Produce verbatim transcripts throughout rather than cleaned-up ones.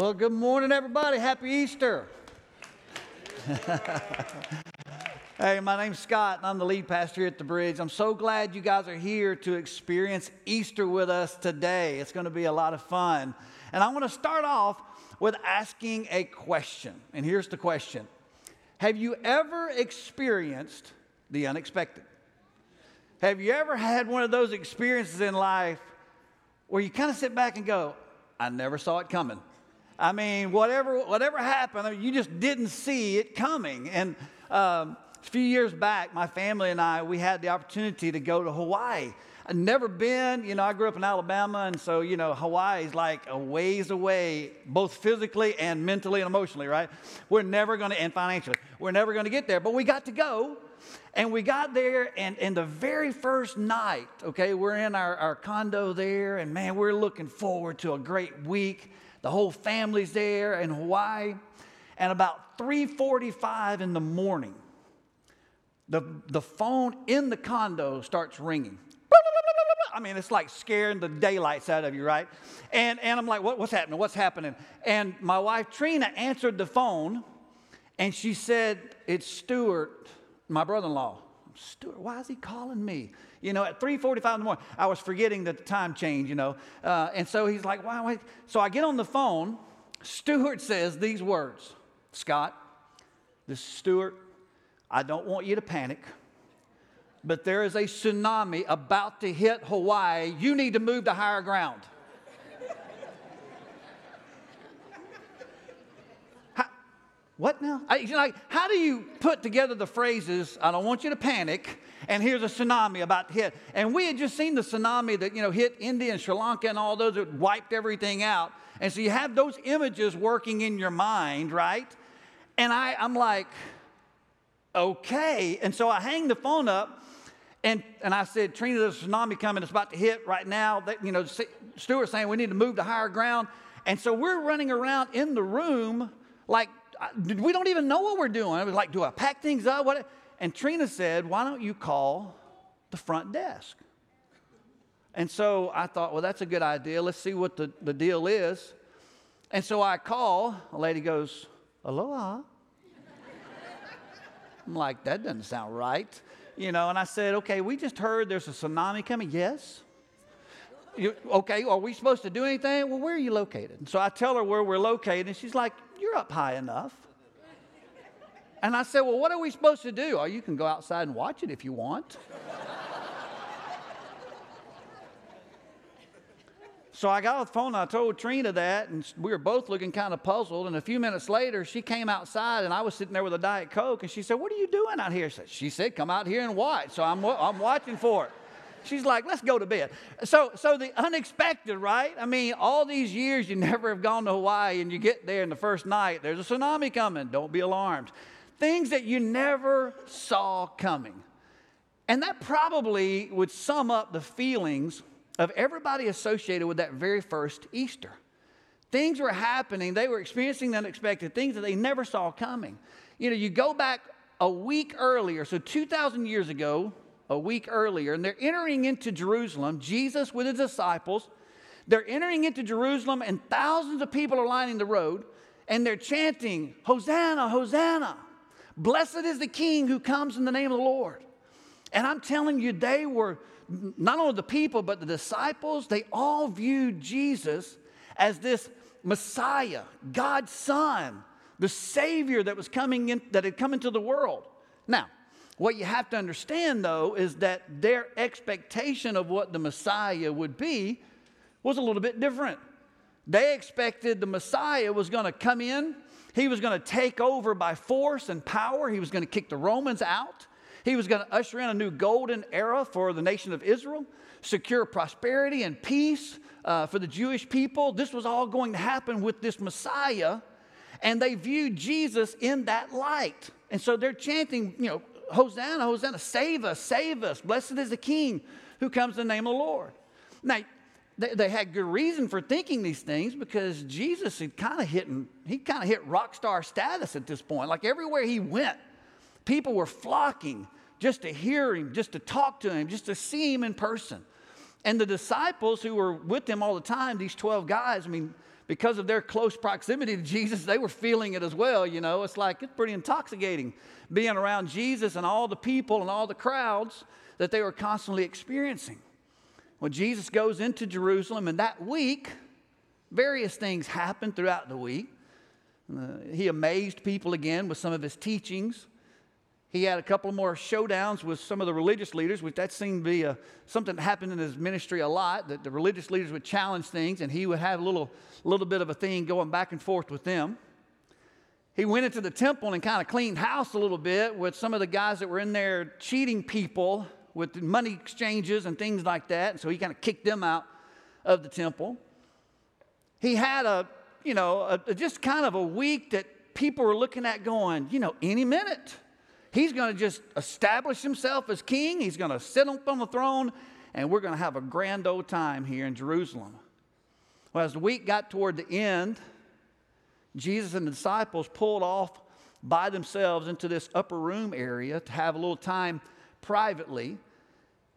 Well, good morning, everybody. Happy Easter. Hey, my name's Scott, and I'm the lead pastor here at The Bridge. I'm so glad you guys are here to experience Easter with us today. It's going to be a lot of fun. And I want to start off with asking a question. And here's the question. Have you ever experienced the unexpected? Have you ever had one of those experiences in life where you kind of sit back and go, I never saw it coming? I mean, whatever whatever happened, I mean, you just didn't see it coming. And um, a few years back, my family and I, we had the opportunity to go to Hawaii. I'd never been. You know, I grew up in Alabama, and so, you know, Hawaii is like a ways away, both physically and mentally and emotionally, right? We're never going to, and financially, we're never going to get there. But we got to go. And we got there, and, and the very first night, okay, we're in our, our condo there, and, man, we're looking forward to a great week. The whole family's there in Hawaii. And about three forty-five in the morning, the, the phone in the condo starts ringing. I mean, it's like scaring the daylights out of you, right? And, and I'm like, what, what's happening? What's happening? And my wife, Trina, answered the phone, and she said, it's Stuart, my brother-in-law. Stuart, why is he calling me? You know, at three forty-five in the morning, I was forgetting the time change, you know. Uh, and so he's like, why, why? So I get on the phone. Stuart says these words, Scott, this is Stuart, I don't want you to panic, but there is a tsunami about to hit Hawaii. You need to move to higher ground. What now? I, you know, like, how do you put together the phrases, I don't want you to panic, and here's a tsunami about to hit? And we had just seen the tsunami that, you know, hit India and Sri Lanka and all those that wiped everything out. And so you have those images working in your mind, right? And I, I'm like, okay. And so I hang the phone up, and, and I said, Trina, there's a tsunami coming. It's about to hit right now. That, you know, Stuart's saying we need to move to higher ground. And so we're running around in the room like, we don't even know what we're doing. It was like, do I pack things up? What? And Trina said, why don't you call the front desk? And so I thought, well, that's a good idea. Let's see what the, the deal is. And so I call. A lady goes, aloha. I'm like, that doesn't sound right. You know, and I said, okay, we just heard there's a tsunami coming. Yes. You, okay, are we supposed to do anything? Well, where are you located? And so I tell her where we're located, and she's like, you're up high enough. And I said, well, what are we supposed to do? Oh, you can go outside and watch it if you want. So I got off the phone, and I told Trina that, and we were both looking kind of puzzled. And a few minutes later, she came outside, and I was sitting there with a Diet Coke, and she said, what are you doing out here? She said, come out here and watch. So I'm, I'm watching for it. She's like, let's go to bed. So so the unexpected, right? I mean, all these years you never have gone to Hawaii, and you get there and the first night, there's a tsunami coming. Don't be alarmed. Things that you never saw coming. And that probably would sum up the feelings of everybody associated with that very first Easter. Things were happening. They were experiencing the unexpected, things that they never saw coming. You know, you go back a week earlier, so two thousand years ago, a week earlier, and they're entering into Jerusalem, Jesus with his disciples. They're entering into Jerusalem, and thousands of people are lining the road, and they're chanting, Hosanna, Hosanna. Blessed is the King who comes in the name of the Lord. And I'm telling you, they were, not only the people, but the disciples, they all viewed Jesus as this Messiah, God's Son, the Savior that was coming in, that had come into the world. Now, what you have to understand, though, is that their expectation of what the Messiah would be was a little bit different. They expected the Messiah was going to come in. He was going to take over by force and power. He was going to kick the Romans out. He was going to usher in a new golden era for the nation of Israel, secure prosperity and peace uh, for the Jewish people. This was all going to happen with this Messiah, and they viewed Jesus in that light. And so they're chanting, you know, Hosanna, Hosanna, save us, save us. Blessed is the King who comes in the name of the Lord. Now, they, they had good reason for thinking these things because Jesus had kind of hit, he kind of hit rock star status at this point. Like everywhere he went, people were flocking just to hear him, just to talk to him, just to see him in person. And the disciples who were with him all the time, these twelve guys, I mean, because of their close proximity to Jesus, they were feeling it as well, you know. It's like, it's pretty intoxicating being around Jesus and all the people and all the crowds that they were constantly experiencing. Well, Jesus goes into Jerusalem, and that week, various things happened throughout the week. Uh, he amazed people again with some of his teachings. He had a couple more showdowns with some of the religious leaders, which that seemed to be a, something that happened in his ministry a lot, that the religious leaders would challenge things, and he would have a little, little bit of a thing going back and forth with them. He went into the temple and kind of cleaned house a little bit with some of the guys that were in there cheating people with money exchanges and things like that, and so he kind of kicked them out of the temple. He had a, you know, a, a just kind of a week that people were looking at going, you know, any minute, he's going to just establish himself as king. He's going to sit up on the throne, and we're going to have a grand old time here in Jerusalem. Well, as the week got toward the end, Jesus and the disciples pulled off by themselves into this upper room area to have a little time privately,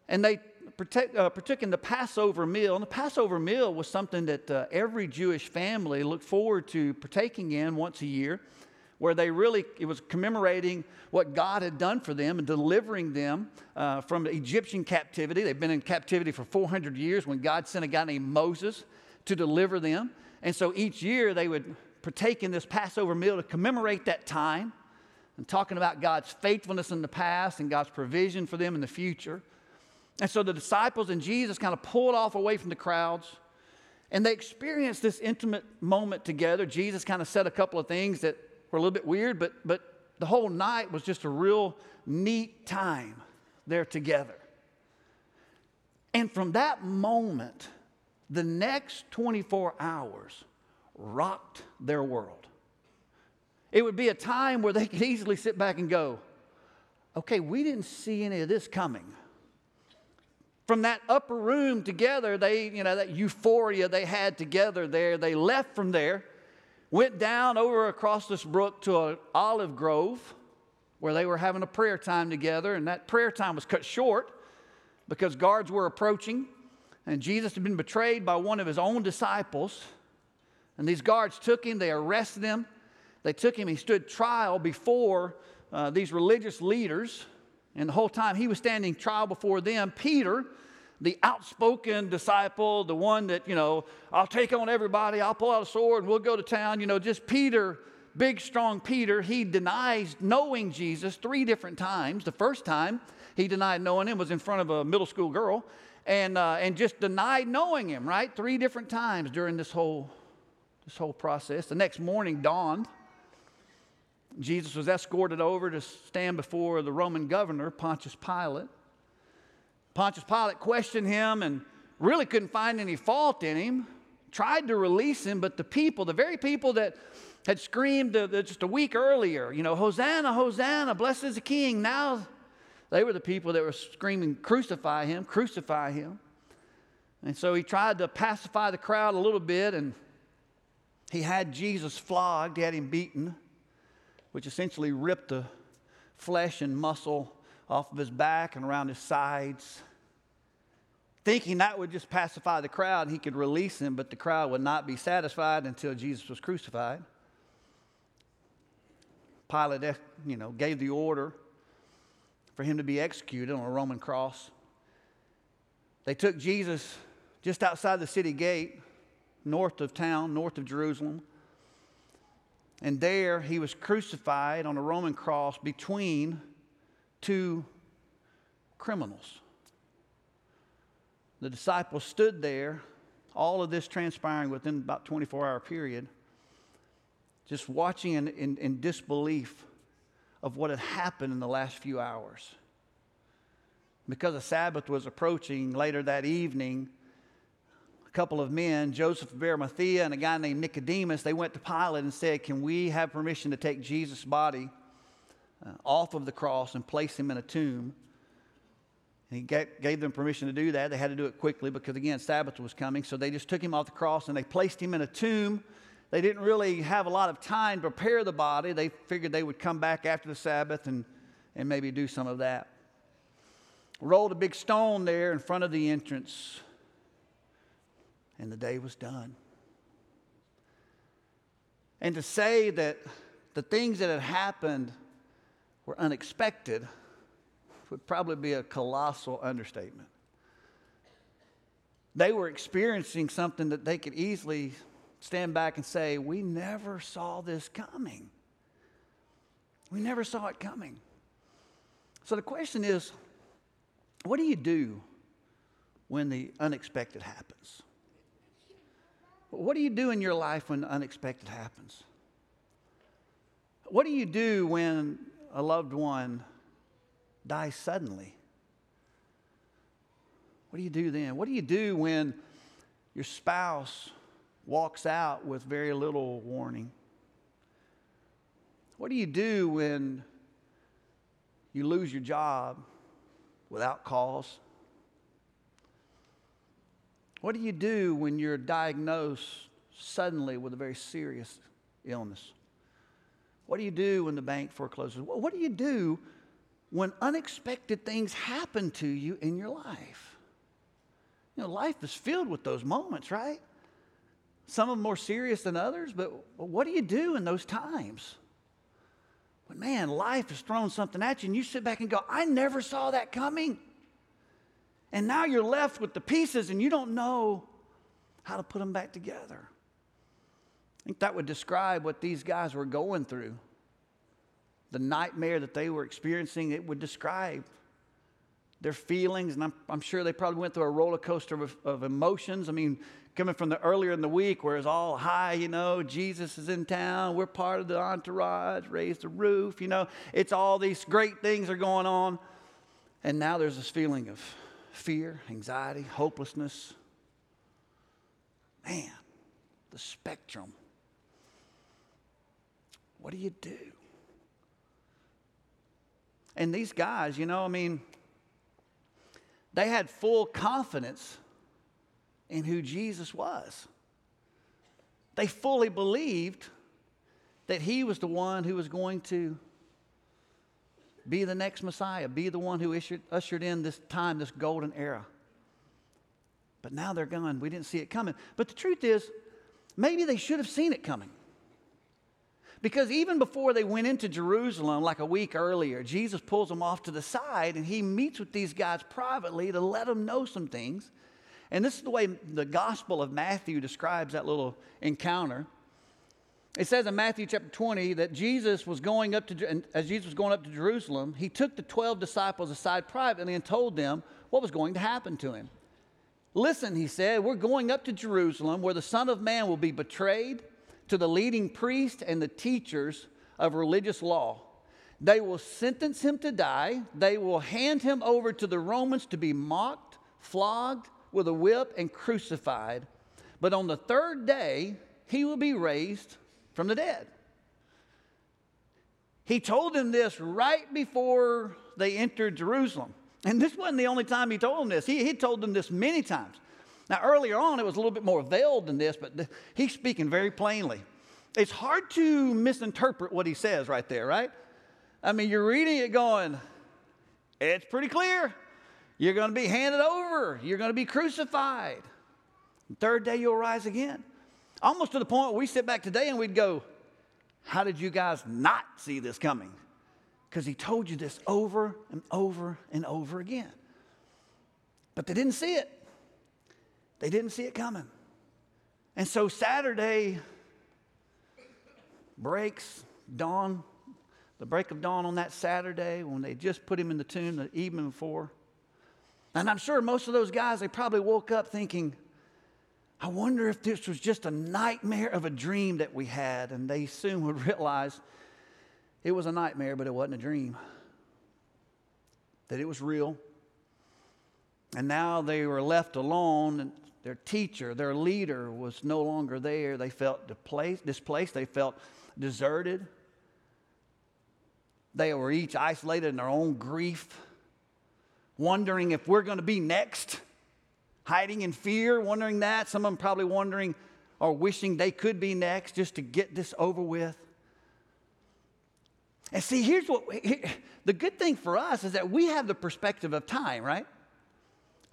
and they Partook, uh, partook in the Passover meal. And the Passover meal was something that uh, every Jewish family looked forward to partaking in once a year, where they really, it was commemorating what God had done for them and delivering them uh, from Egyptian captivity. They've been in captivity for four hundred years when God sent a guy named Moses to deliver them. And so each year they would partake in this Passover meal to commemorate that time and talking about God's faithfulness in the past and God's provision for them in the future. And so the disciples and Jesus kind of pulled off away from the crowds, and they experienced this intimate moment together. Jesus kind of said a couple of things that were a little bit weird, but, but the whole night was just a real neat time there together. And from that moment, the next twenty-four hours rocked their world. It would be a time where they could easily sit back and go, okay, we didn't see any of this coming. From that upper room together, they, you know, that euphoria they had together there, they left from there, went down over across this brook to an olive grove where they were having a prayer time together, and that prayer time was cut short because guards were approaching, and Jesus had been betrayed by one of his own disciples, and these guards took him, they arrested him, they took him, he stood trial before uh, these religious leaders. And the whole time he was standing trial before them, Peter, the outspoken disciple, the one that, you know, I'll take on everybody, I'll pull out a sword, and we'll go to town. You know, just Peter, big, strong Peter, he denies knowing Jesus three different times. The first time he denied knowing him was in front of a middle school girl and uh, and just denied knowing him, right? Three different times during this whole this whole process. The next morning dawned. Jesus was escorted over to stand before the Roman governor, Pontius Pilate. Pontius Pilate questioned him and really couldn't find any fault in him, tried to release him, but the people, the very people that had screamed just a week earlier, you know, Hosanna, Hosanna, blessed is the king, now they were the people that were screaming, crucify him, crucify him. And so he tried to pacify the crowd a little bit, and he had Jesus flogged, he had him beaten, which essentially ripped the flesh and muscle off of his back and around his sides, thinking that would just pacify the crowd and he could release him, but the crowd would not be satisfied until Jesus was crucified. Pilate, you know, gave the order for him to be executed on a Roman cross. They took Jesus just outside the city gate, north of town, north of Jerusalem. And there he was crucified on a Roman cross between two criminals. The disciples stood there, all of this transpiring within about a twenty-four hour period, just watching in, in, in disbelief of what had happened in the last few hours. Because the Sabbath was approaching later that evening, a couple of men, Joseph of Arimathea and a guy named Nicodemus, they went to Pilate and said, can we have permission to take Jesus' body uh, off of the cross and place him in a tomb? And he gave, gave them permission to do that. They had to do it quickly because, again, Sabbath was coming. So they just took him off the cross and they placed him in a tomb. They didn't really have a lot of time to prepare the body. They figured they would come back after the Sabbath and, and maybe do some of that. Rolled a big stone there in front of the entrance. And the day was done. And to say that the things that had happened were unexpected would probably be a colossal understatement. They were experiencing something that they could easily stand back and say, we never saw this coming. We never saw it coming. So the question is, what do you do when the unexpected happens? What do you do in your life when the unexpected happens? What do you do when a loved one dies suddenly? What do you do then? What do you do when your spouse walks out with very little warning? What do you do when you lose your job without cause? What do you do when you're diagnosed suddenly with a very serious illness? What do you do when the bank forecloses? What do you do when unexpected things happen to you in your life? You know, life is filled with those moments, right? Some of them more serious than others, but what do you do in those times? But man, life has thrown something at you, and you sit back and go, I never saw that coming. And now you're left with the pieces, and you don't know how to put them back together. I think that would describe what these guys were going through. The nightmare that they were experiencing, it would describe their feelings, and I'm, I'm sure they probably went through a roller coaster of, of emotions. I mean, coming from the earlier in the week where it's all high, you know, Jesus is in town, we're part of the entourage, raise the roof, you know, it's all these great things are going on. And now there's this feeling of fear, anxiety, hopelessness. Man, the spectrum. What do you do? And these guys, you know, I mean, they had full confidence in who Jesus was. They fully believed that he was the one who was going to be the next Messiah, be the one who issued, ushered in this time, this golden era. But now they're gone. We didn't see it coming. But the truth is, maybe they should have seen it coming. Because even before they went into Jerusalem, like a week earlier, Jesus pulls them off to the side, and he meets with these guys privately to let them know some things. And this is the way the Gospel of Matthew describes that little encounter. It says in Matthew chapter twenty that Jesus was going up to, and as Jesus was going up to Jerusalem, he took the twelve disciples aside privately and told them what was going to happen to him. Listen, he said, we're going up to Jerusalem where the Son of Man will be betrayed to the leading priests and the teachers of religious law. They will sentence him to die. They will hand him over to the Romans to be mocked, flogged with a whip, and crucified. But on the third day, he will be raised from the dead. He told them this right before they entered Jerusalem. And this wasn't the only time he told them this. He, he told them this many times. Now, earlier on, it was a little bit more veiled than this, but th- he's speaking very plainly. It's hard to misinterpret what he says right there, right? I mean, you're reading it going, it's pretty clear. You're going to be handed over. You're going to be crucified. The third day, you'll rise again. Almost to the point where we sit back today and we'd go, how did you guys not see this coming? Because he told you this over and over and over again. But they didn't see it. They didn't see it coming. And so Saturday breaks, dawn, the break of dawn on that Saturday when they just put him in the tomb the evening before. And I'm sure most of those guys, they probably woke up thinking, I wonder if this was just a nightmare of a dream that we had. And they soon would realize it was a nightmare, but it wasn't a dream. That it was real. And now they were left alone, and their teacher, their leader, was no longer there. They felt displaced. They felt deserted. They were each isolated in their own grief, wondering if we're going to be next, hiding in fear, wondering that. Some of them probably wondering or wishing they could be next just to get this over with. And see, here's what here, the good thing for us is that we have the perspective of time, right?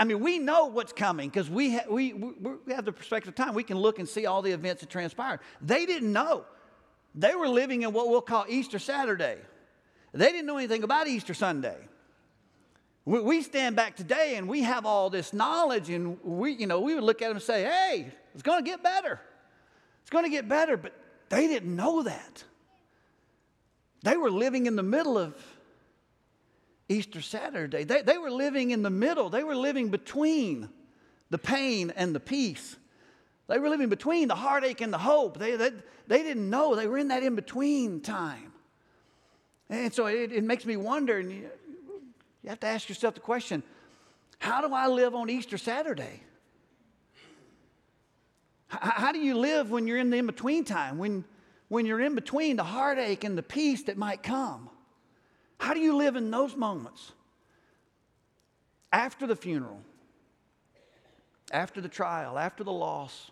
I mean, we know what's coming because we, ha- we, we, we have the perspective of time. We can look and see all the events that transpired. They didn't know. they were living in what we'll call Easter Saturday. They didn't know anything about Easter Sunday. We, we stand back today and we have all this knowledge, and we, you know, we would look at them and say, hey, it's going to get better. It's going to get better, but they didn't know that. They were living in the middle of Easter Saturday. They, they were living in the middle. They were living between the pain and the peace. They were living between the heartache and the hope. They, they, they didn't know. They were in that in-between time. And so it, it makes me wonder, and you, you have to ask yourself the question, how do I live on Easter Saturday? H- how do you live when you're in the in-between time, when, when you're in between the heartache and the peace that might come? How do you live in those moments? After the funeral, after the trial, after the loss.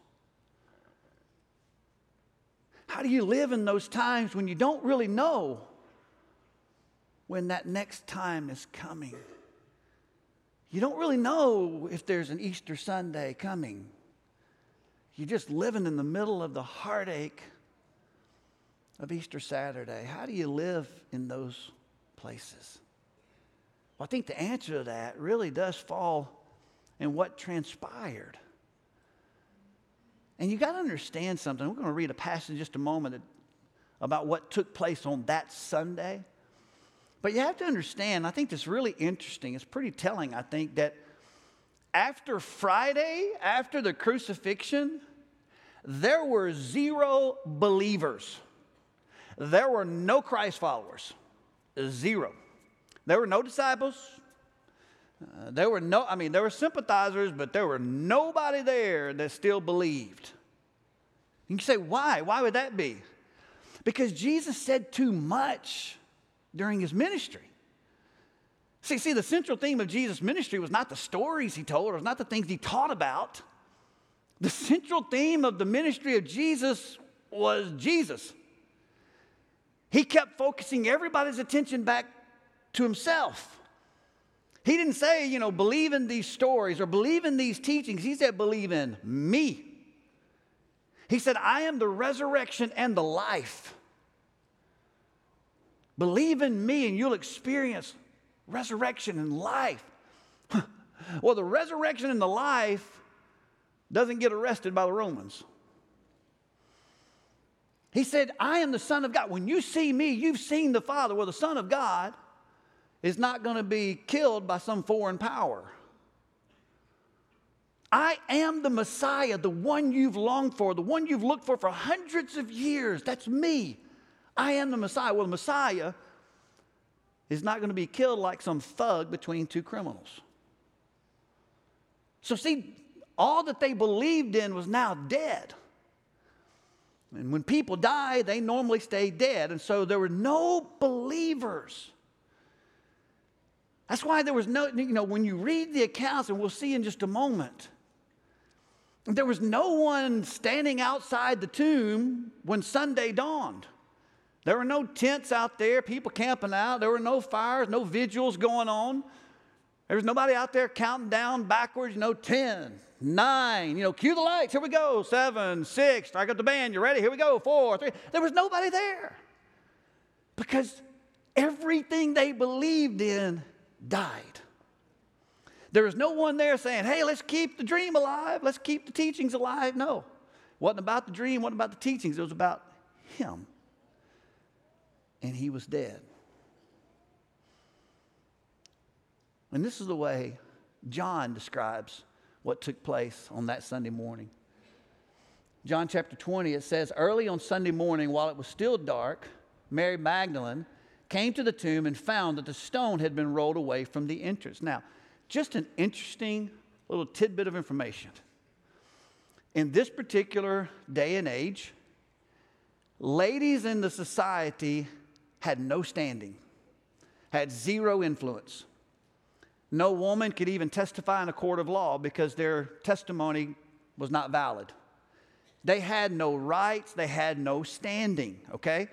How do you live in those times when you don't really know when that next time is coming? You don't really know if there's an Easter Sunday coming. You're just living in the middle of the heartache of Easter Saturday. How do you live in those places? Well, I think the answer to that really does fall in what transpired. And you got to understand something. We're going to read a passage in just a moment about what took place on that Sunday. But you have to understand, I think this is really interesting. It's pretty telling, I think, that after Friday, after the crucifixion, there were zero believers. There were no Christ followers. Zero. There were no disciples. Uh, there were no, I mean, there were sympathizers, but there were nobody there that still believed. You can say, why? Why would that be? Because Jesus said too much during his ministry. See, see, the central theme of Jesus' ministry was not the stories he told, it was not the things he taught about. The central theme of the ministry of Jesus was Jesus. He kept focusing everybody's attention back to himself. He didn't say, you know, believe in these stories or believe in these teachings. He said, believe in me. He said, I am the resurrection and the life. Believe in me and you'll experience resurrection and life. Well, the resurrection and the life doesn't get arrested by the Romans. He said, I am the Son of God. When you see me, you've seen the Father. Well, the Son of God is not going to be killed by some foreign power. I am the Messiah, the one you've longed for, the one you've looked for for hundreds of years. That's me. I am the Messiah. Well, the Messiah is not going to be killed like some thug between two criminals. So see, all that they believed in was now dead. And when people die, they normally stay dead. And so there were no believers. That's why there was no, you know, when you read the accounts, and we'll see in just a moment, there was no one standing outside the tomb when Sunday dawned. There were no tents out there, people camping out. There were no fires, no vigils going on. There was nobody out there counting down backwards, you know, ten, nine, you know, cue the lights, here we go, seven, six, strike up the band, you ready? Here we go, four, three. There was nobody there because everything they believed in died. There was no one there saying, hey, let's keep the dream alive. Let's keep the teachings alive. No, it wasn't about the dream, it wasn't about the teachings. It was about him. And he was dead. And this is the way John describes what took place on that Sunday morning. John chapter twenty, it says, early on Sunday morning, while it was still dark, Mary Magdalene came to the tomb and found that the stone had been rolled away from the entrance. Now, just an interesting little tidbit of information. In this particular day and age, ladies in the society had no standing, had zero influence. No woman could even testify in a court of law because their testimony was not valid. They had no rights. They had no standing, okay?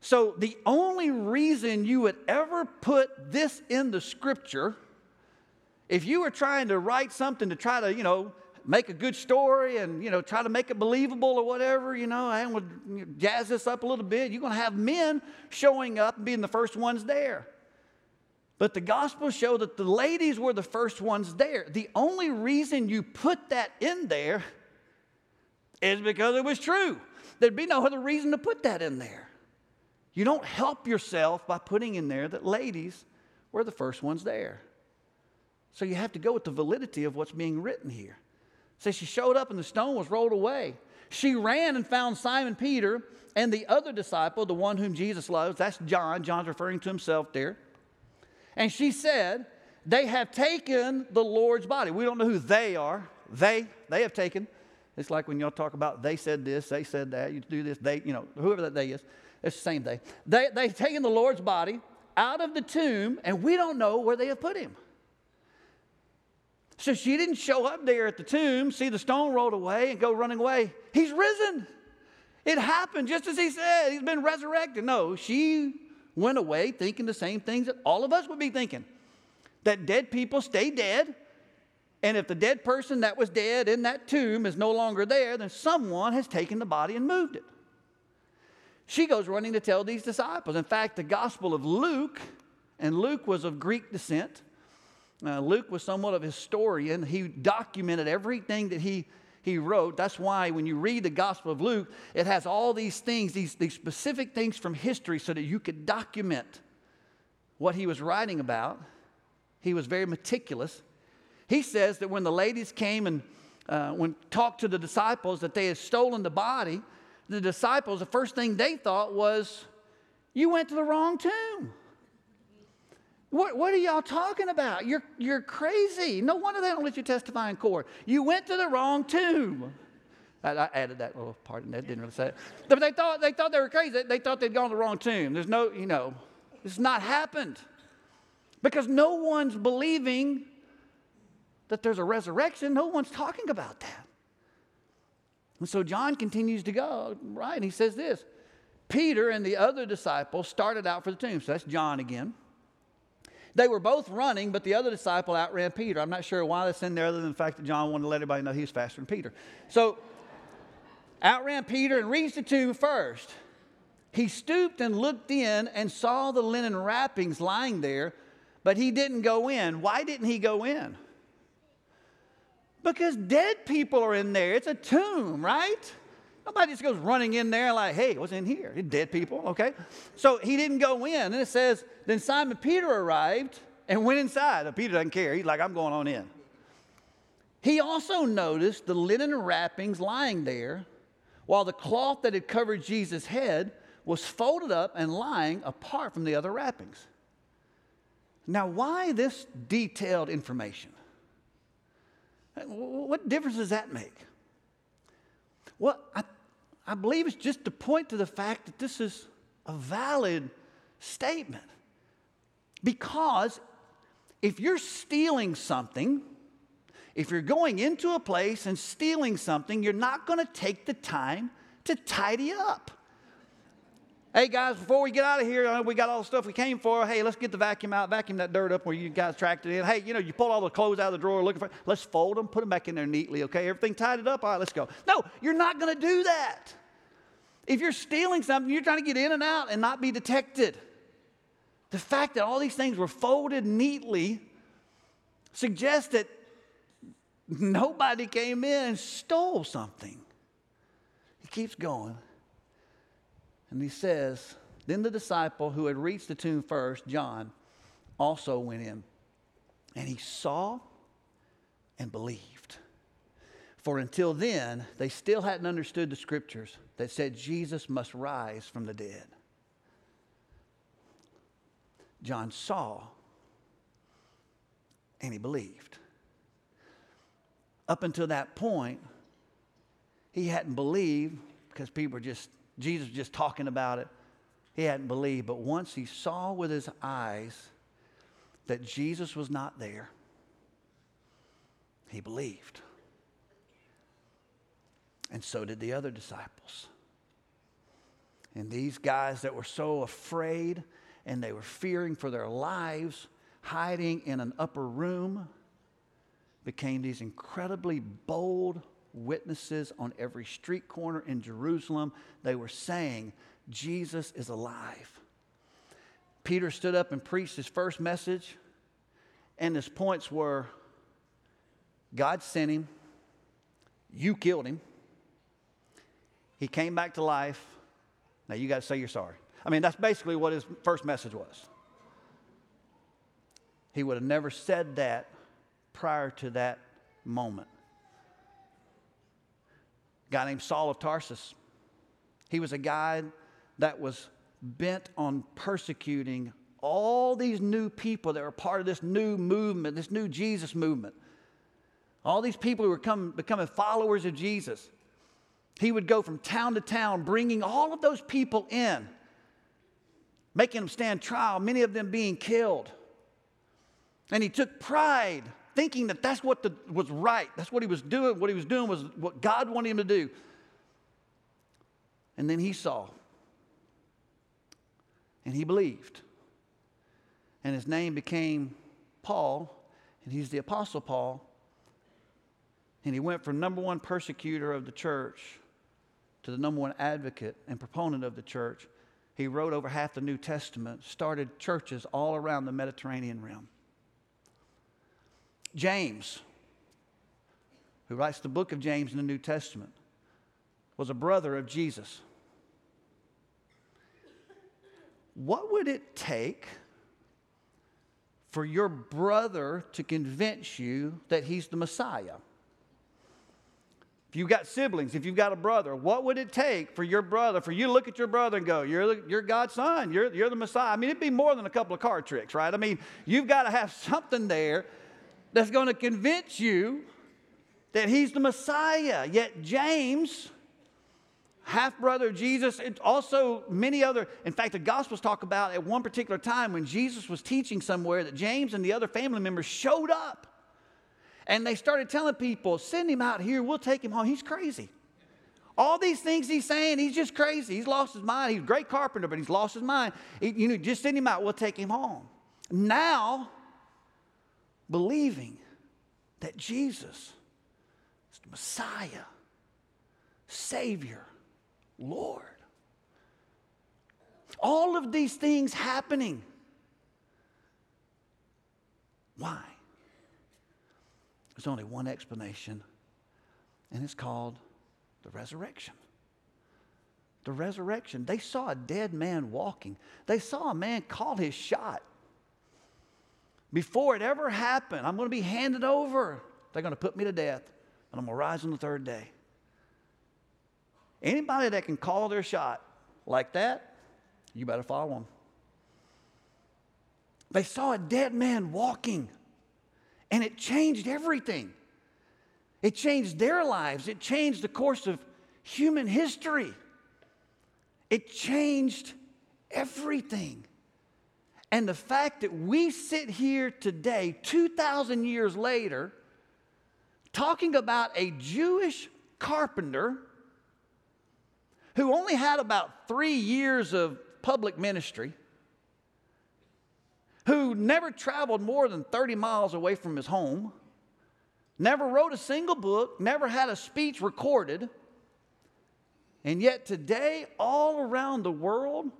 So the only reason you would ever put this in the scripture, if you were trying to write something to try to, you know, make a good story and, you know, try to make it believable or whatever, you know, and we'll jazz this up a little bit. You're going to have men showing up and being the first ones there. But the Gospels show that the ladies were the first ones there. The only reason you put that in there is because it was true. There'd be no other reason to put that in there. You don't help yourself by putting in there that ladies were the first ones there. So you have to go with the validity of what's being written here. It says she showed up and the stone was rolled away. She ran and found Simon Peter and the other disciple, the one whom Jesus loves. That's John. John's referring to himself there. And she said, they have taken the Lord's body. We don't know who they are. They, they have taken. It's like when y'all talk about they said this, they said that, you do this, they, you know, whoever that they is. It's the same they. They, they've taken the Lord's body out of the tomb, and we don't know where they have put him. So she didn't show up there at the tomb, see the stone rolled away, and go running away. He's risen. It happened just as he said. He's been resurrected. No, she went away thinking the same things that all of us would be thinking. That dead people stay dead, and if the dead person that was dead in that tomb is no longer there, then someone has taken the body and moved it. She goes running to tell these disciples. In fact, the Gospel of Luke, and Luke was of Greek descent. Uh, Luke was somewhat of a historian. He documented everything that he He wrote. That's why when you read the Gospel of Luke, it has all these things, these, these specific things from history so that you could document what he was writing about. He was very meticulous. He says that when the ladies came and uh, when talked to the disciples that they had stolen the body, the disciples, the first thing they thought was, you went to the wrong tomb. What, what are y'all talking about? You're, you're crazy. No wonder they don't let you testify in court. You went to the wrong tomb. I, I added that little part in there. Didn't really say it. But they thought, they thought they were crazy. They, they thought they'd gone to the wrong tomb. There's no, you know, it's not happened. Because no one's believing that there's a resurrection. No one's talking about that. And so John continues to go, right? And he says this. Peter and the other disciple started out for the tomb. So that's John again. They were both running, but the other disciple outran Peter. I'm not sure why that's in there other than the fact that John wanted to let everybody know he was faster than Peter. So outran Peter and reached the tomb first. He stooped and looked in and saw the linen wrappings lying there, but he didn't go in. Why didn't he go in? Because dead people are in there. It's a tomb, right? Nobody just goes running in there like, hey, what's in here? Dead people, okay? So he didn't go in. And it says, then Simon Peter arrived and went inside. Now, Peter doesn't care. He's like, I'm going on in. He also noticed the linen wrappings lying there while the cloth that had covered Jesus' head was folded up and lying apart from the other wrappings. Now, why this detailed information? What difference does that make? Well, I I believe it's just to point to the fact that this is a valid statement. Because if you're stealing something, if you're going into a place and stealing something, you're not going to take the time to tidy up. Hey, guys, before we get out of here, we got all the stuff we came for. Hey, let's get the vacuum out, vacuum that dirt up where you guys tracked it in. Hey, you know, you pull all the clothes out of the drawer looking for it. Let's fold them, put them back in there neatly, okay? Everything tidied up. All right, let's go. No, you're not going to do that. If you're stealing something, you're trying to get in and out and not be detected. The fact that all these things were folded neatly suggests that nobody came in and stole something. He keeps going. And he says, then the disciple who had reached the tomb first, John, also went in. And he saw and believed. For until then, they still hadn't understood the scriptures that said Jesus must rise from the dead. John saw and he believed. Up until that point, he hadn't believed because people were just, Jesus was just talking about it. He hadn't believed. But once he saw with his eyes that Jesus was not there, he believed. And so did the other disciples. And these guys that were so afraid and they were fearing for their lives, hiding in an upper room became these incredibly bold witnesses on every street corner in Jerusalem. They were saying, Jesus is alive. Peter stood up and preached his first message, and his points were, God sent him, you killed him, he came back to life, now you got to say you're sorry. I mean, that's basically what his first message was. He would have never said that prior to that moment. A guy named Saul of Tarsus. He was a guy that was bent on persecuting all these new people that were part of this new movement, this new Jesus movement. All these people who were come, becoming followers of Jesus. He would go from town to town bringing all of those people in, making them stand trial, many of them being killed. And he took pride, thinking that that's what the, was right. That's what he was doing. What he was doing was what God wanted him to do. And then he saw. And he believed. And his name became Paul. And he's the Apostle Paul. And he went from number one persecutor of the church to the number one advocate and proponent of the church. He wrote over half the New Testament, started churches all around the Mediterranean realm. James, who writes the book of James in the New Testament, was a brother of Jesus. What would it take for your brother to convince you that he's the Messiah? If you've got siblings, if you've got a brother, what would it take for your brother, for you to look at your brother and go, you're, you're God's son, you're, you're the Messiah? I mean, it'd be more than a couple of card tricks, right? I mean, you've got to have something there that's going to convince you that he's the Messiah. Yet James, half-brother of Jesus, and also many other, in fact, the Gospels talk about at one particular time when Jesus was teaching somewhere that James and the other family members showed up. And they started telling people, send him out here, we'll take him home. He's crazy. All these things he's saying, he's just crazy. He's lost his mind. He's a great carpenter, but he's lost his mind. He, you know, just send him out, we'll take him home. Now, believing that Jesus is the Messiah, Savior, Lord. All of these things happening. Why? There's only one explanation, and it's called the resurrection. The resurrection. They saw a dead man walking. They saw a man call his shot. Before it ever happened, I'm going to be handed over. They're going to put me to death, and I'm going to rise on the third day. Anybody that can call their shot like that, you better follow them. They saw a dead man walking. And it changed everything. It changed their lives. It changed the course of human history. It changed everything. And the fact that we sit here today, two thousand years later, talking about a Jewish carpenter who only had about three years of public ministry, who never traveled more than thirty miles away from his home, never wrote a single book, never had a speech recorded, and yet today, all around the world,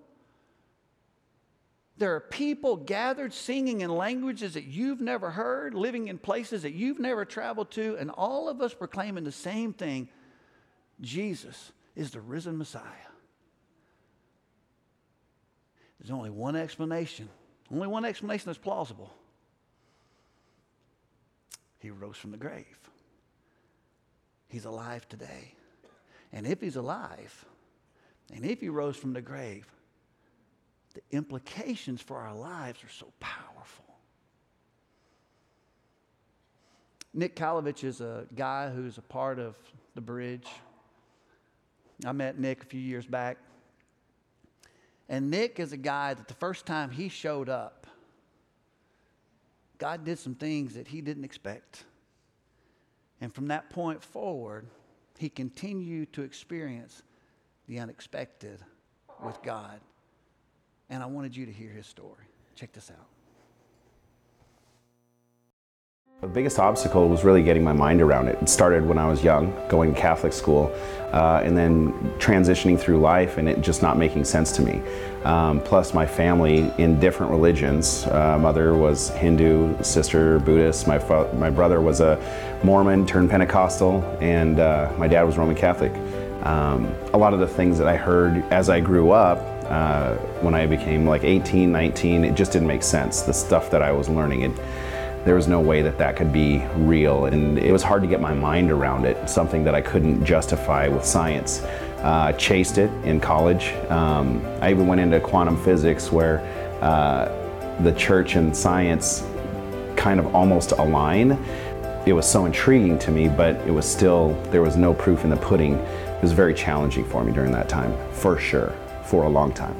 there are people gathered singing in languages that you've never heard, living in places that you've never traveled to, and all of us proclaiming the same thing: Jesus is the risen Messiah. There's only one explanation. Only one explanation that's plausible. He rose from the grave. He's alive today. And if he's alive, and if he rose from the grave, the implications for our lives are so powerful. Nick Kalovich is a guy who's a part of the Bridge. I met Nick a few years back. And Nick is a guy that the first time he showed up, God did some things that he didn't expect. And from that point forward, he continued to experience the unexpected with God. And I wanted you to hear his story. Check this out. The biggest obstacle was really getting my mind around it. It started when I was young, going to Catholic school, uh, and then transitioning through life and it just not making sense to me. Um, plus my family in different religions. Uh, mother was Hindu, sister Buddhist, my, fa my brother was a Mormon turned Pentecostal, and uh, my dad was Roman Catholic. Um, a lot of the things that I heard as I grew up, uh, when I became like eighteen, nineteen, it just didn't make sense, the stuff that I was learning. It, There was no way that that could be real, and it was hard to get my mind around it, something that I couldn't justify with science. Uh, chased it in college. Um, I even went into quantum physics, where uh, the church and science kind of almost align. It was so intriguing to me, but it was still, there was no proof in the pudding. It was very challenging for me during that time, for sure, for a long time.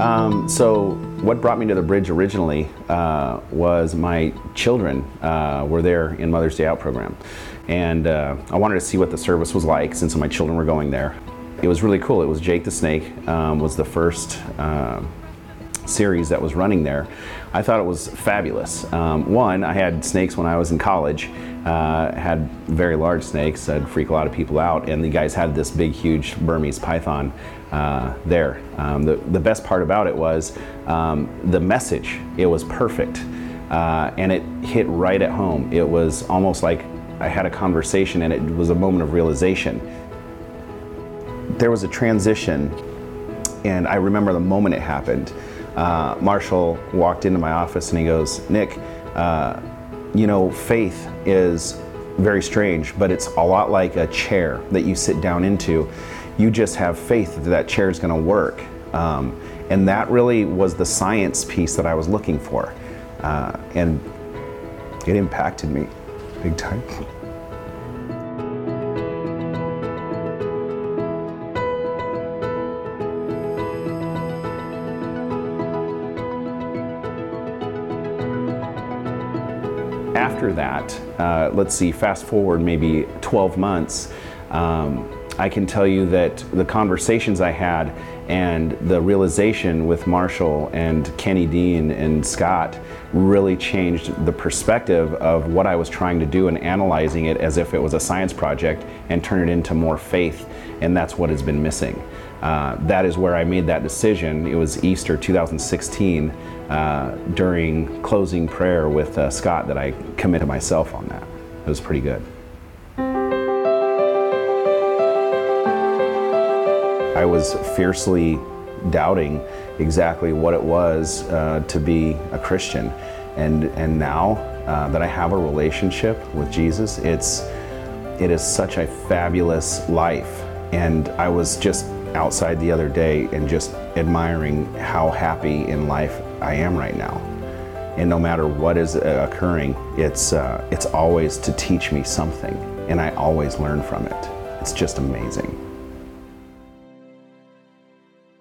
Um, so what brought me to the bridge originally uh, was my children uh, were there in Mother's Day Out program. And uh, I wanted to see what the service was like since my children were going there. It was really cool. It was Jake the Snake um, was the first uh, series that was running there. I thought it was fabulous. Um, one, I had snakes when I was in college. Uh, had very large snakes that freak a lot of people out, and the guys had this big, huge Burmese python uh, there. Um, the, the best part about it was um, the message. It was perfect, uh, and it hit right at home. It was almost like I had a conversation, and it was a moment of realization. There was a transition, and I remember the moment it happened. Uh, Marshall walked into my office and he goes, "Nick, uh, you know, faith is very strange, but it's a lot like a chair that you sit down into. You just have faith that that chair is going to work." Um, and that really was the science piece that I was looking for. Uh, and it impacted me big time. After that, uh, let's see, fast forward maybe twelve months, um, I can tell you that the conversations I had and the realization with Marshall and Kenny Dean and Scott really changed the perspective of what I was trying to do and analyzing it as if it was a science project and turn it into more faith, and that's what has been missing. Uh, that is where I made that decision. It was Easter two thousand sixteen uh, during closing prayer with uh, Scott that I committed myself on that. It was pretty good. I was fiercely doubting exactly what it was uh, to be a Christian, and and now uh, that I have a relationship with Jesus, it's it is such a fabulous life. And I was just outside the other day and just admiring how happy in life I am right now. And no matter what is occurring, it's uh, it's always to teach me something, and I always learn from it. It's just amazing.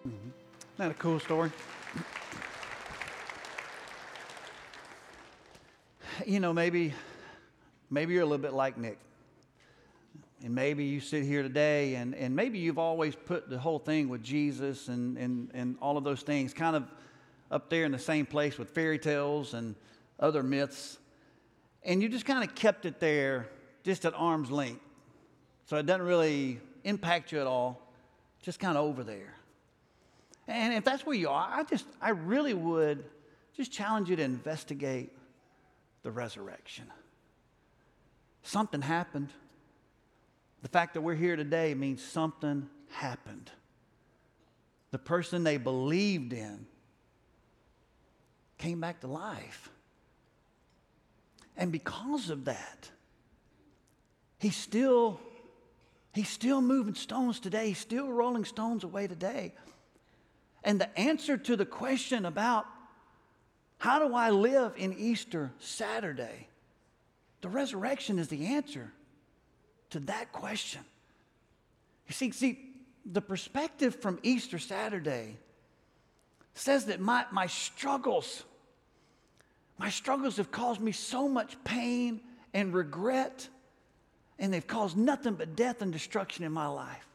Mm-hmm. Isn't that a cool story? You know, maybe maybe you're a little bit like Nick. And maybe you sit here today, and, and maybe you've always put the whole thing with Jesus and, and, and all of those things kind of up there in the same place with fairy tales and other myths. And you just kind of kept it there just at arm's length. So it doesn't really impact you at all, just kind of over there. And if that's where you are, I just, I really would just challenge you to investigate the resurrection. Something happened. The fact that we're here today means something happened. The person they believed in came back to life. And because of that, he's still, he's still moving stones today. He's still rolling stones away today. And the answer to the question about how do I live in Easter Saturday, the resurrection is the answer to that question. You see, see, the perspective from Easter Saturday says that my, my struggles, my struggles have caused me so much pain and regret, and they've caused nothing but death and destruction in my life.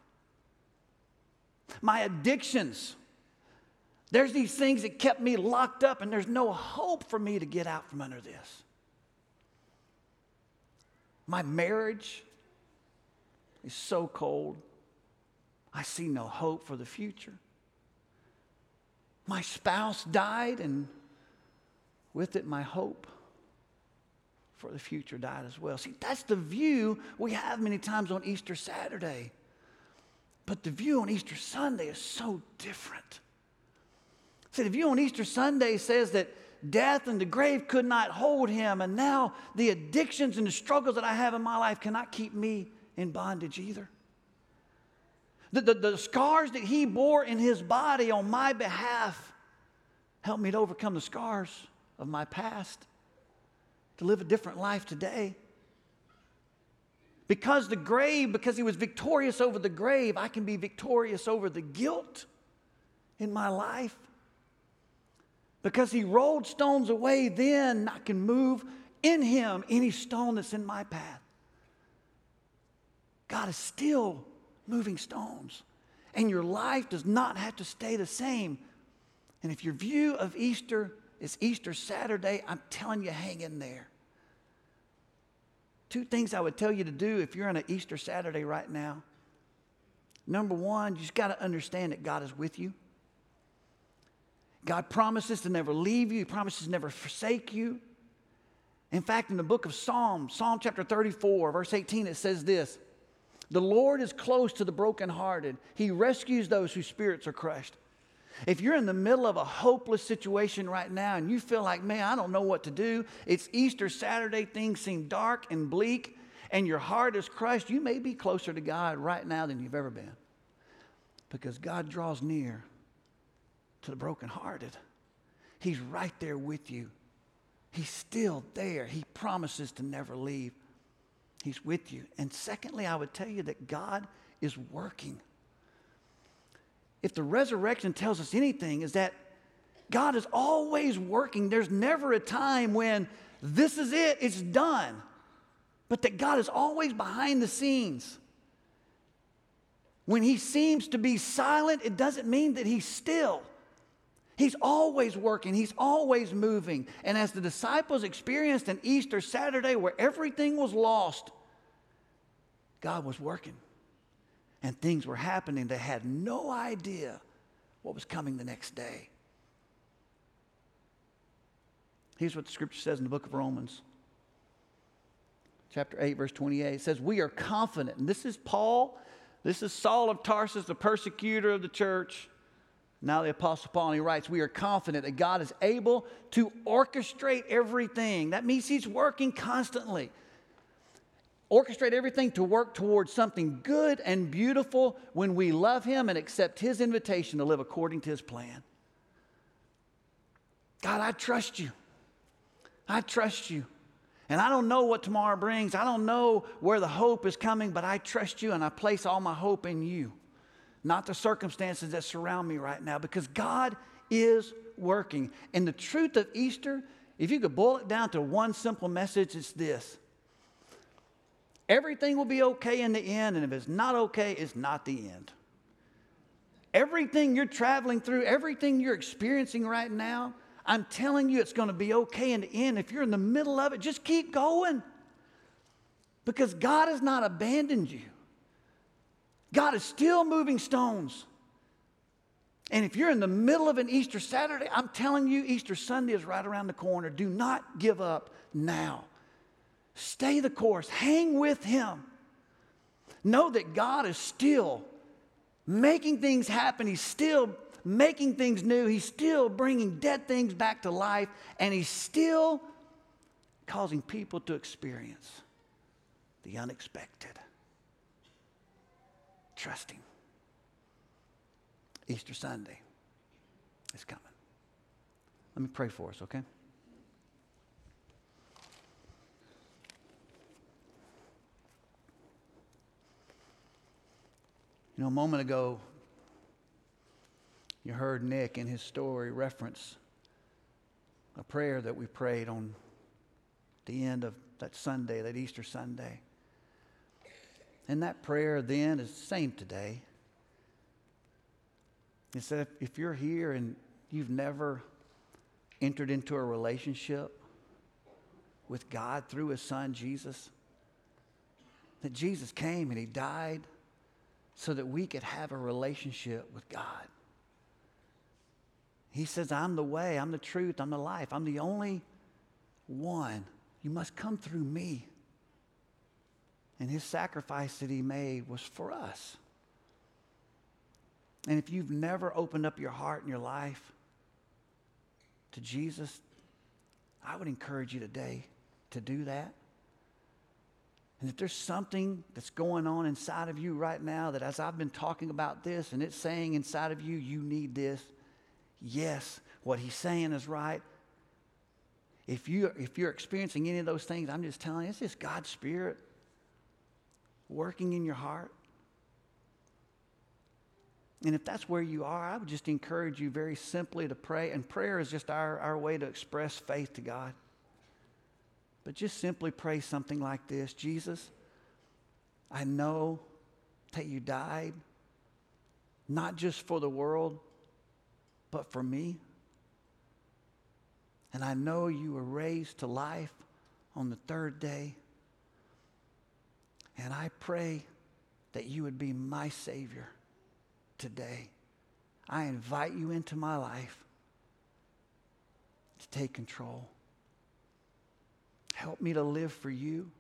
My addictions, There's these things that kept me locked up, and there's no hope for me to get out from under this. My marriage is so cold. I see no hope for the future. My spouse died, and with it, my hope for the future died as well. See, that's the view we have many times on Easter Saturday. But the view on Easter Sunday is so different. See, the view on Easter Sunday says that death and the grave could not hold him, and now the addictions and the struggles that I have in my life cannot keep me in bondage either. The, the, the scars that he bore in his body on my behalf helped me to overcome the scars of my past, to live a different life today. Because the grave, because he was victorious over the grave, I can be victorious over the guilt in my life. Because he rolled stones away then, I can move in him any stone that's in my path. God is still moving stones, and your life does not have to stay the same. And if your view of Easter is Easter Saturday, I'm telling you, hang in there. Two things I would tell you to do if you're on an Easter Saturday right now. Number one, you just got to understand that God is with you. God promises to never leave you. He promises to never forsake you. In fact, in the book of Psalms, Psalm chapter thirty-four, verse eighteen, it says this: "The Lord is close to the brokenhearted. He rescues those whose spirits are crushed." If you're in the middle of a hopeless situation right now and you feel like, man, I don't know what to do, it's Easter Saturday, things seem dark and bleak, and your heart is crushed, you may be closer to God right now than you've ever been, because God draws near to the brokenhearted. He's right there with you. He's still there. He promises to never leave. He's with you. And secondly, I would tell you that God is working. If the resurrection tells us anything, is that God is always working. There's never a time when this is it, it's done. But that God is always behind the scenes. When he seems to be silent, it doesn't mean that he's still. He's always working. He's always moving. And as the disciples experienced an Easter Saturday where everything was lost, God was working. And things were happening. They had no idea what was coming the next day. Here's what the scripture says in the book of Romans. Chapter eight, verse twenty-eight. It says, we are confident. And this is Paul. This is Saul of Tarsus, the persecutor of the church. Now the Apostle Paul, and he writes, we are confident that God is able to orchestrate everything. That means he's working constantly. Orchestrate everything to work towards something good and beautiful when we love him and accept his invitation to live according to his plan. God, I trust you. I trust you. And I don't know what tomorrow brings. I don't know where the hope is coming, but I trust you, and I place all my hope in you, not the circumstances that surround me right now, because God is working. And the truth of Easter, if you could boil it down to one simple message, it's this: everything will be okay in the end, and if it's not okay, it's not the end. Everything you're traveling through, everything you're experiencing right now, I'm telling you, it's going to be okay in the end. If you're in the middle of it, just keep going, because God has not abandoned you. God is still moving stones. And if you're in the middle of an Easter Saturday, I'm telling you, Easter Sunday is right around the corner. Do not give up now. Stay the course. Hang with him. Know that God is still making things happen. He's still making things new. He's still bringing dead things back to life. And he's still causing people to experience the unexpected. Trust him. Easter Sunday is coming. Let me pray for us, okay? You know, a moment ago, you heard Nick in his story reference a prayer that we prayed on the end of that Sunday, that Easter Sunday. And that prayer then is the same today. It said, if you're here and you've never entered into a relationship with God through his son, Jesus, that Jesus came and he died so that we could have a relationship with God. He says, I'm the way, I'm the truth, I'm the life. I'm the only one. You must come through me. And his sacrifice that he made was for us. And if you've never opened up your heart and your life to Jesus, I would encourage you today to do that. And if there's something that's going on inside of you right now that as I've been talking about this and it's saying inside of you, you need this, yes, what he's saying is right. If you, if you're experiencing any of those things, I'm just telling you, it's just God's Spirit working in your heart. And if that's where you are, I would just encourage you very simply to pray. And prayer is just our, our way to express faith to God. But just simply pray something like this. Jesus, I know that you died, not just for the world, but for me. And I know you were raised to life on the third day. And I pray that you would be my Savior. Today, I invite you into my life to take control. Help me to live for you.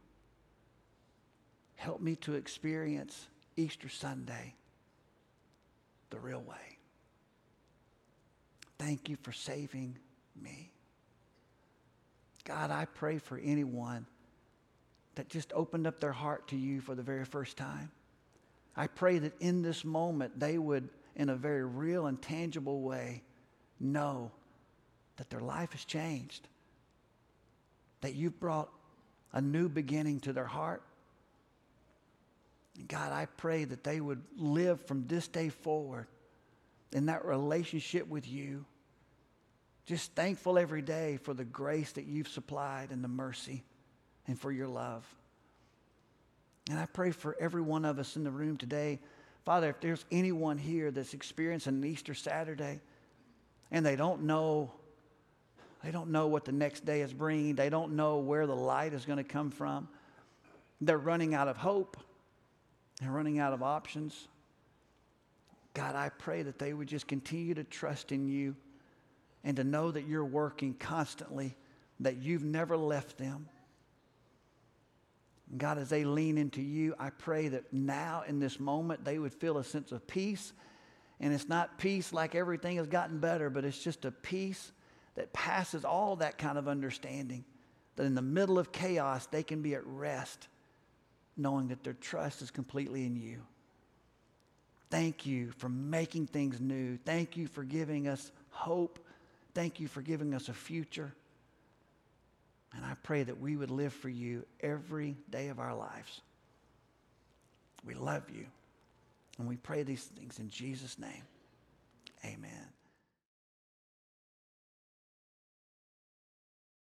Help me to experience Easter Sunday the real way. Thank you for saving me. God, I pray for anyone that just opened up their heart to you for the very first time. I pray that in this moment they would, in a very real and tangible way, know that their life has changed, that you've brought a new beginning to their heart. And God, I pray that they would live from this day forward in that relationship with you, just thankful every day for the grace that you've supplied and the mercy and for your love. And I pray for every one of us in the room today. Father, if there's anyone here that's experiencing an Easter Saturday and they don't know, they don't know what the next day is bringing, they don't know where the light is going to come from, they're running out of hope and running out of options. God, I pray that they would just continue to trust in you and to know that you're working constantly, that you've never left them. God, as they lean into you, I pray that now in this moment they would feel a sense of peace. And it's not peace like everything has gotten better, but it's just a peace that passes all that kind of understanding. That in the middle of chaos, they can be at rest, knowing that their trust is completely in you. Thank you for making things new. Thank you for giving us hope. Thank you for giving us a future. And I pray that we would live for you every day of our lives. We love you. And we pray these things in Jesus' name. Amen.